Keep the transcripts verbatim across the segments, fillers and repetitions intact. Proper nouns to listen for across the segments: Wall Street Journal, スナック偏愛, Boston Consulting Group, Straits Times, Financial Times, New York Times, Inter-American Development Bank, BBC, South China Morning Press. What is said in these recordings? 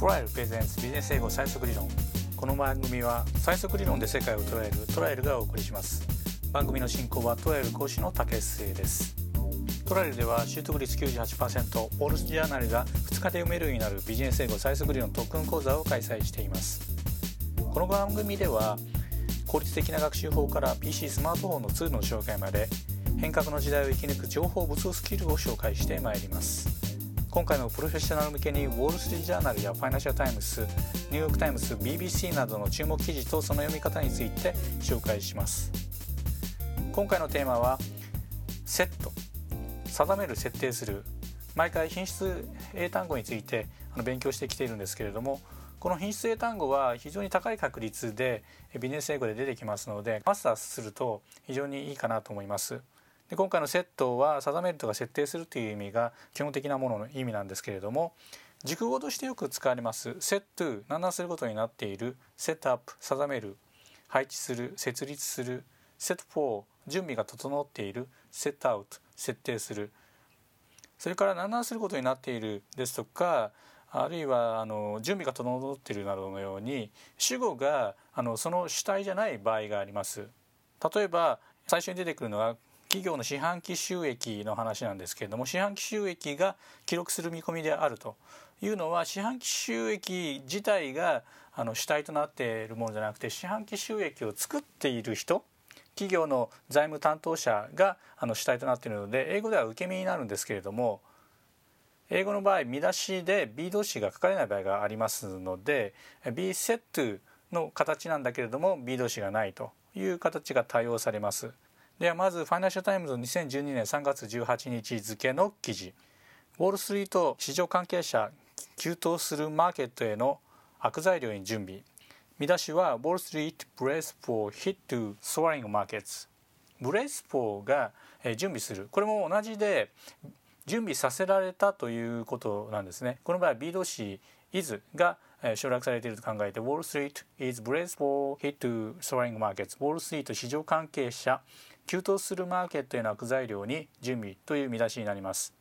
トライアルプレゼンツビジネス英語最速理論。この番組は最速理論で世界を捉えるトライアルがお送りします。番組の進行はトライアル講師の竹末です。トライアルでは習得率 きゅうじゅうはちパーセント、 ウォール・ストリート・ジャーナルがふつかで読めるようになるビジネス英語最速理論特訓講座を開催しています。この番組では効率的な学習法から ピーシー、 スマートフォンのツールの紹介まで、変革の時代を生き抜く情報武装スキルを紹介してまいります。今回もプロフェッショナル向けにウォール・ストリート・ジャーナルやファイナンシャル・タイムス、ニューヨーク・タイムス、ビービーシー などの注目記事とその読み方について紹介します。今回のテーマはセット、定める、設定する。毎回品質英単語について勉強してきているんですけれども、この品質英単語は非常に高い確率でビジネス英語で出てきますので、マスターすると非常にいいかなと思います。で、今回のセットは定めるとか設定するという意味が基本的なものの意味なんですけれども、熟語としてよく使われますセット、難なすることになっている、セットアップ、定める、配置する、設立する、セットフォー、準備が整っている、セットアウト、設定する。それから難なすることになっているですとか、あるいはあの準備が整っているなどのように、主語があのその主体じゃない場合があります。例えば最初に出てくるのは企業の四半期収益の話なんですけれども、四半期収益が記録する見込みであるというのは、四半期収益自体があの主体となっているものじゃなくて、四半期収益を作っている人、企業の財務担当者があの主体となっているので、英語では受け身になるんですけれども、英語の場合見出しで B 動詞が書かれない場合がありますので、 B セットの形なんだけれども B 動詞がないという形が多用されます。ではまずファイナンシャルタイムズのにせんじゅうにねんさんがつじゅうはちにち付の記事、ウォール・ストリート市場関係者急騰するマーケットへの悪材料に準備。見出しはウォール・ストリート brace for hit to soaring markets。 brace for が準備する、これも同じで準備させられたということなんですね。この場合 B 動詞 is が省略されていると考えて、ウォール・ストリート is braced for hit to soaring markets。 ウォール・ストリート市場関係者急騰するマーケットへの悪材料に準備という見出しになります。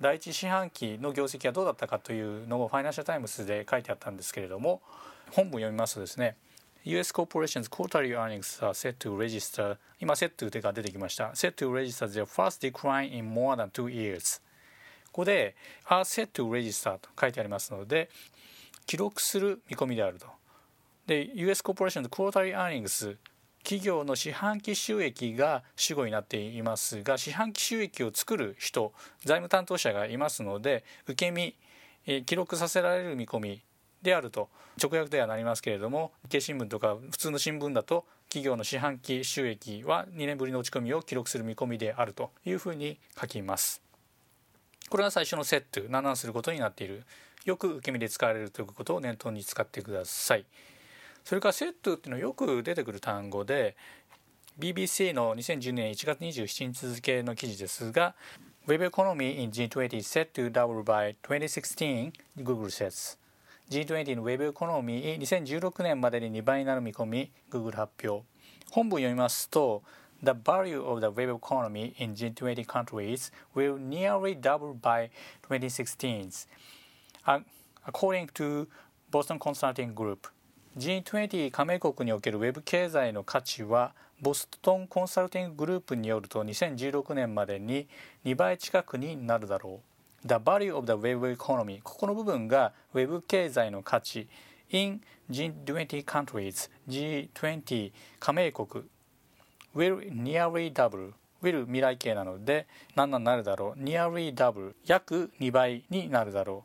第一四半期の業績はどうだったかというのをファイナンシャルタイムズで書いてあったんですけれども、本文読みますとですね、 ユーエス corporations quarterly earnings are set to register、 今セットというか出てきました、 set to register their first decline in more than two years。 ここで are set to register と書いてありますので、記録する見込みであると。で、 ユーエス corporations quarterly earnings、企業の四半期収益が主語になっていますが、四半期収益を作る人、財務担当者がいますので、受け身、え記録させられる見込みであると直訳ではなりますけれども、日経新聞とか普通の新聞だと、企業の四半期収益はにねんぶりの落ち込みを記録する見込みであるというふうに書きます。これが最初のセット、難なすることになっている、よく受け身で使われるということを念頭に使ってください。それからセットっていうのはよく出てくる単語で、 ビービーシー のにせんじゅうねんいちがつにじゅうしちにち付の記事ですが、 Web Economy in ジートゥエンティ is set to double by twenty sixteen Google says。 ジートゥエンティ の Web Economy にせんじゅうろくねんまでににばいになる見込み Google 発表。本文読みますと、 The value of the Web Economy in ジートゥエンティ countries will nearly double by twenty sixteen according to Boston Consulting Group。ジートゥエンティ 加盟国におけるウェブ経済の価値は、ボストンコンサルティンググループによるとにせんじゅうろくねんまでににばい近くになるだろう。 The value of the web economy、 ここの部分がウェブ経済の価値 in ジートゥエンティ countries、 ジートゥエンティ 加盟国 will nearly double、 will 未来形なので何なんなるだろう、 nearly double 約にばいになるだろ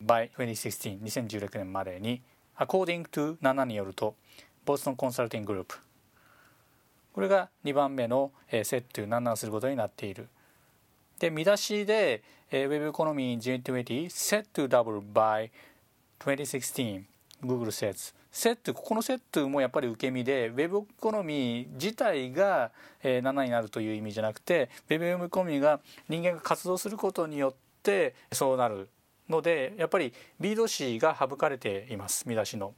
う by にせんじゅうろくねん、 にせんじゅうろくねんまでにAccording to ななによると、ボストンコンサルティンググループ。これがにばんめのセット、難なすることになっている。で、見出しで Web Economy in ジートゥエンティ set to double by にせんじゅうろく Google says。 セット、ここのセットもやっぱり受け身で、 Web Economy 自体がななになるという意味じゃなくて、 Web Economy が人間が活動することによってそうなるので、やっぱり B 動詞が省かれています、見出しの。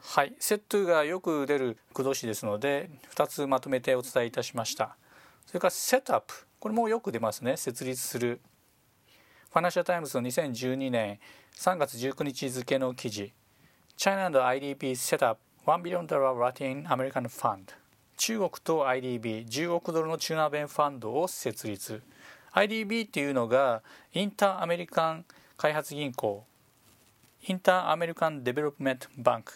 はい、セットがよく出る駆動詞ですので、ふたつまとめてお伝えいたしました。それからセットアップ、これもよく出ますね、設立する。ファナンシャルタイムズのにせんじゅうにねんさんがつじゅうくにち付の記事、 China and アイディービー set up ワンビリオン dollar Latin American Fund、 中国と アイディービー じゅうおくドルの中南米ファンドを設立。 アイディービー っていうのがインターアメリカン開発銀行、インターアメリカンデベロップメントバンク。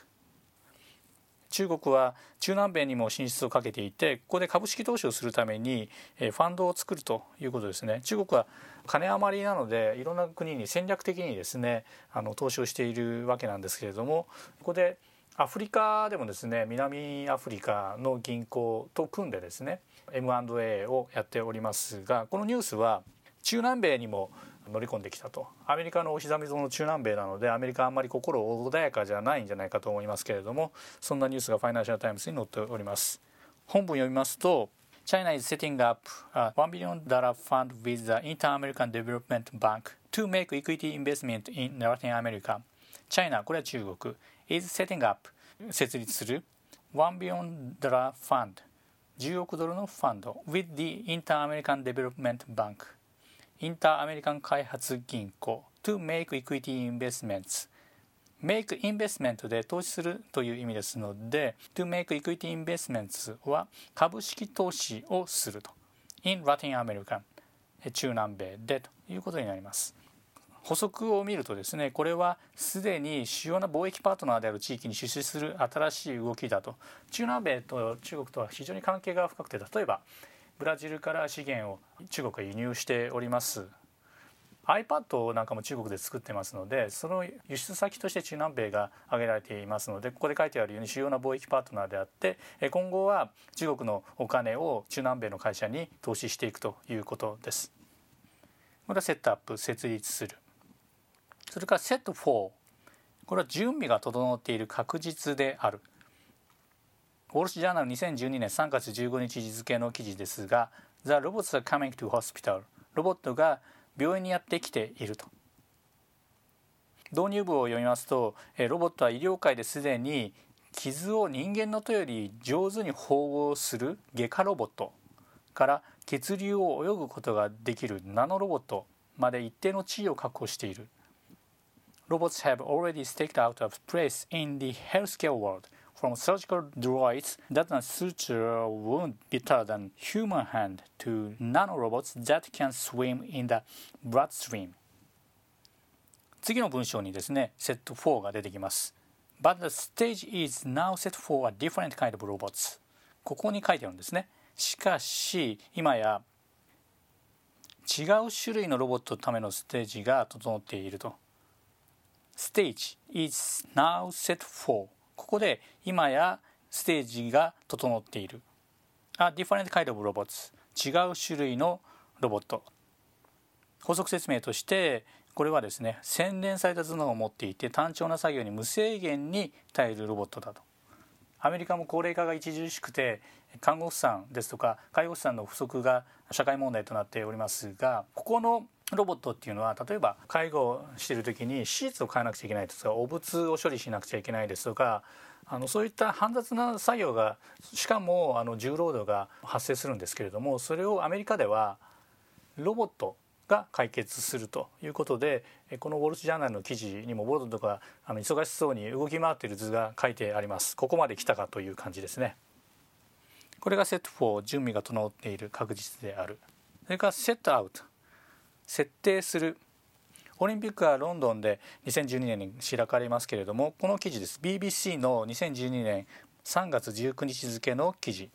中国は中南米にも進出をかけていて、ここで株式投資をするためにファンドを作るということですね。中国は金余りなので、いろんな国に戦略的にですね、あの投資をしているわけなんですけれども、ここでアフリカでもですね、南アフリカの銀行と組んでですね エムアンドエー をやっておりますが、このニュースは中南米にも乗り込んできたと。アメリカのお膝元の中南米なので、アメリカはあんまり心穏やかじゃないんじゃないかと思いますけれども、そんなニュースがファイナンシャルタイムズに載っております。本文読みますと、 China is setting up a ワンビリオン dollar fund with the Inter-American Development Bank to make equity investment in Latin America. China、 これは中国、 is setting up、 設立する、 ワンビリオン dollar fund、 じゅうおくドルのファンド、 with the Inter-American Development Bank、インターアメリカン開発銀行 to make equity investments、 make investment で投資するという意味ですので、 to make equity investments は株式投資をすると、 in Latin America、 中南米でということになります。補足を見るとですね、これはすでに主要な貿易パートナーである地域に出資する新しい動きだと。中南米と中国とは非常に関係が深くて、例えばブラジルから資源を中国が輸入しております。 iPad なんかも中国で作ってますので、その輸出先として中南米が挙げられていますので、ここで書いてあるように主要な貿易パートナーであって、今後は中国のお金を中南米の会社に投資していくということです。またセットアップ、設立する。それからセットフォー、これは準備が整っている、確実である。ウォール・ストリート・ジャーナルにせんじゅうにねんさんがつじゅうごにち付の記事ですが、 The robots are coming to hospital、 ロボットが病院にやってきていると。導入部を読みますと、ロボットは医療界ですでに傷を人間の手より上手に縫合する外科ロボットから血流を泳ぐことができるナノロボットまで一定の地位を確保している。 Robots have already staked out a place in the healthcare world from surgical droids that can suture a wound better than human hand to nanorobots that can swim in the bloodstream。 次の文章にですね、セットフォーが出てきます。 But the stage is now set for a different kind of robots。 ここに書いてあるんですね。しかし今や違う種類のロボットのためのステージが整っていると。 Stage is now set for、ここで今やステージが整っている。A different kind of robots、 違う種類のロボット。補足説明として、これはですね、洗練された頭脳を持っていて単調な作業に無制限に耐えるロボットだと。アメリカも高齢化が著しくて、看護婦さんですとか介護士さんの不足が社会問題となっておりますが、ここのロボットっていうのは、例えば介護している時にシーツを変えなくちゃいけないですとか、お仏を処理しなくちゃいけないですとか、あのそういった煩雑な作業が、しかもあの重労働が発生するんですけれども、それをアメリカではロボットが解決するということで、このウォール・ストリート・ジャーナルの記事にもボルトがあの忙しそうに動き回っている図が書いてあります。ここまで来たかという感じですね。これがセットフォー、準備が整っている、確実である。それからセットアウト、設定する。オリンピックはロンドンでにせんじゅうにねんに開かれますけれども、この記事です。 ビービーシー のにせんじゅうにねんさんがつじゅうくにち付の記事、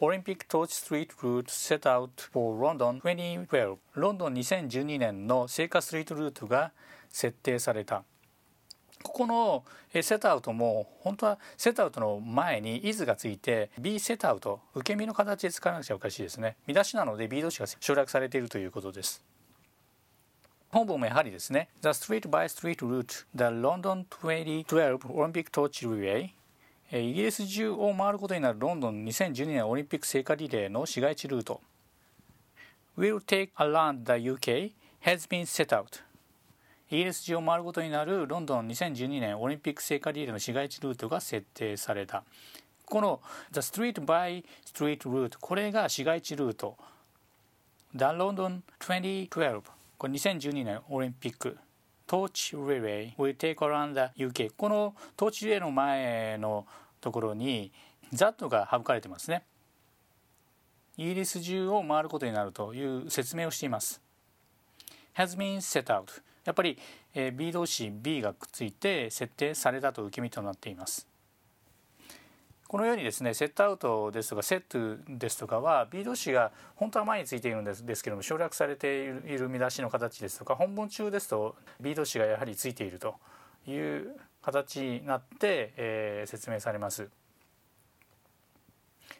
オリンピックトーチストリートルートセットアウト for ロンドンにせんじゅうに、ロンドンにせんじゅうにねんの聖火ストリートルートが設定された。ここのセットアウトも本当はセットアウトの前に is がついて b セットアウト、受け身の形で使わなくちゃおかしいですね。見出しなので b 動詞が省略されているということです。本文もやはりですね、 The Street by Street Route The Londonにせんじゅうに Olympic Torch Relay、 イギリス中を回ることになるロンドンにせんじゅうにねんオリンピック聖火リレーの市街地ルート Will take around the ユーケー has been set out。イギリス中を回ることになるロンドンにせんじゅうにねんオリンピック聖火リレーの市街地ルートが設定された。この The Street by Street Route、 これが市街地ルート。The London にせんじゅうに、 ここれにせんじゅうにねんオリンピックトーチリレー will take around the ユーケー、 このトーチリレーの前のところに that が省かれてますね。イギリス中を回ることになるという説明をしています。 has been set out、 やっぱり B 同士 B がくっついて設定されたと受け身となっています。このようにですね、セットアウトですとかセットですとかは B 動詞が本当は前についているんですけれども、省略されている見出しの形ですとか、本文中ですと B 動詞がやはりついているという形になって、えー、説明されます。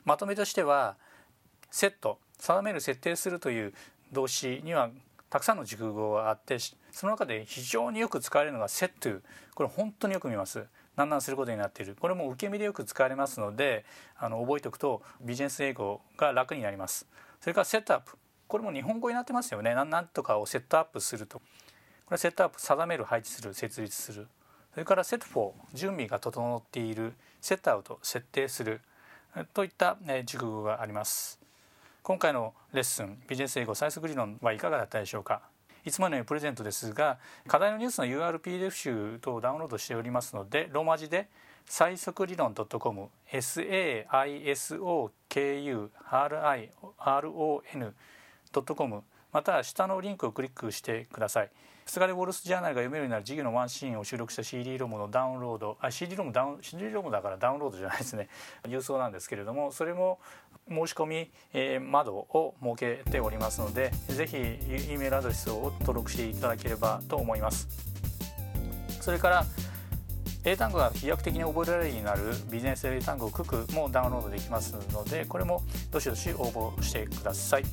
まとめとしては、セット、定める設定するという動詞にはたくさんの熟語があって、その中で非常によく使われるのがセット、これ本当によく見ます。難難することになっている。これも受け身でよく使われますので、あの覚えておくとビジネス英語が楽になります。それからセットアップ、これも日本語になってますよね。なんとかをセットアップすると、これはセットアップ、定める、配置する、設立する。それからセットフォー、準備が整っている。セットアウト、設定するといった熟語があります。今回のレッスンビジネス英語最速理論はいかがだったでしょうか。いつものようにプレゼントですが、課題のニュースの ユーアール ピーディーエフ 集等をダウンロードしておりますので、ローマ字で最速理論 .com、サイソクリロン ドットコム または下のリンクをクリックしてください。ふつかでウォールスジャーナルが読めるようになる授業のワンシーンを収録した CD ロムのダウンロード、あ CD ロムダウン CD ロムだからダウンロードじゃないですね。郵送なんですけれども、それも申し込み、えー、窓を設けておりますので、ぜひ E メールアドレスを登録していただければと思います。それから英単語が飛躍的に覚えられるようになるビジネス英単語ククもダウンロードできますので、これもどしどし応募してください。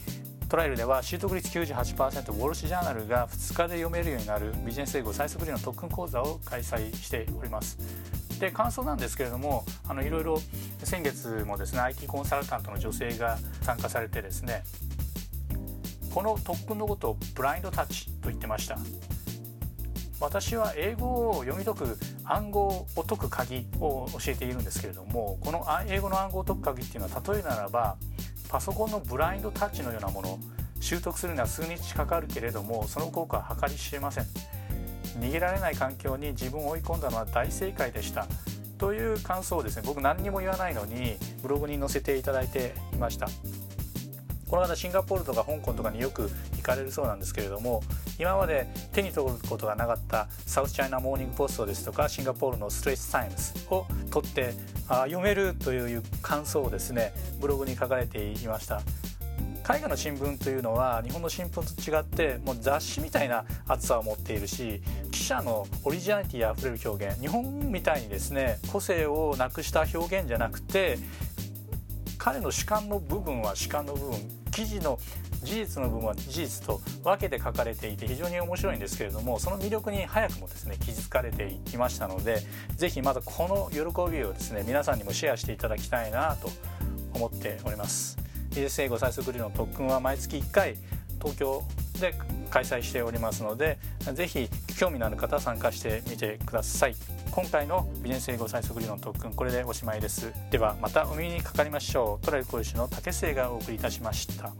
トライルでは習得率 きゅうじゅうはちパーセント、 ウォールスジャーナルがふつかで読めるようになるビジネス英語最速理論の特訓講座を開催しております。で、感想なんですけれども、あのいろいろ先月もですね アイティー コンサルタントの女性が参加されてですね、この特訓のことをブラインドタッチと言ってました。私は英語を読み解く暗号を解く鍵を教えているんですけれども、この英語の暗号を解く鍵っていうのは、例えならばパソコンのブラインドタッチのようなもの、習得するには数日かかるけれども、その効果は計り知れません。逃げられない環境に自分を追い込んだのは大正解でしたという感想をですね、僕何にも言わないのにブログに載せていただいていました。この方シンガポールとか香港とかによく行かれるそうなんですけれども、今まで手に取ることがなかったサウスチャイナモーニングポストですとかシンガポールのストレートタイムズを取って読めるという感想をですね、ブログに書かれていました。海外の新聞というのは日本の新聞と違って、もう雑誌みたいな厚さを持っているし、記者のオリジナリティあふれる表現、日本みたいにですね個性をなくした表現じゃなくて、彼の主観の部分は主観の部分、記事の事実の部分は事実と分けて書かれていて非常に面白いんですけれども、その魅力に早くもですね気づかれていきましたので、ぜひまたこの喜びをですね皆さんにもシェアしていただきたいなと思っております。ビジネス英語最速理論の特訓は毎月いっかい東京で開催しておりますので、ぜひ興味のある方参加してみてください。今回のビジネス英語最速理論の特訓、これでおしまいです。ではまたお耳にかかりましょう。トライル講師の竹末がお送りいたしました。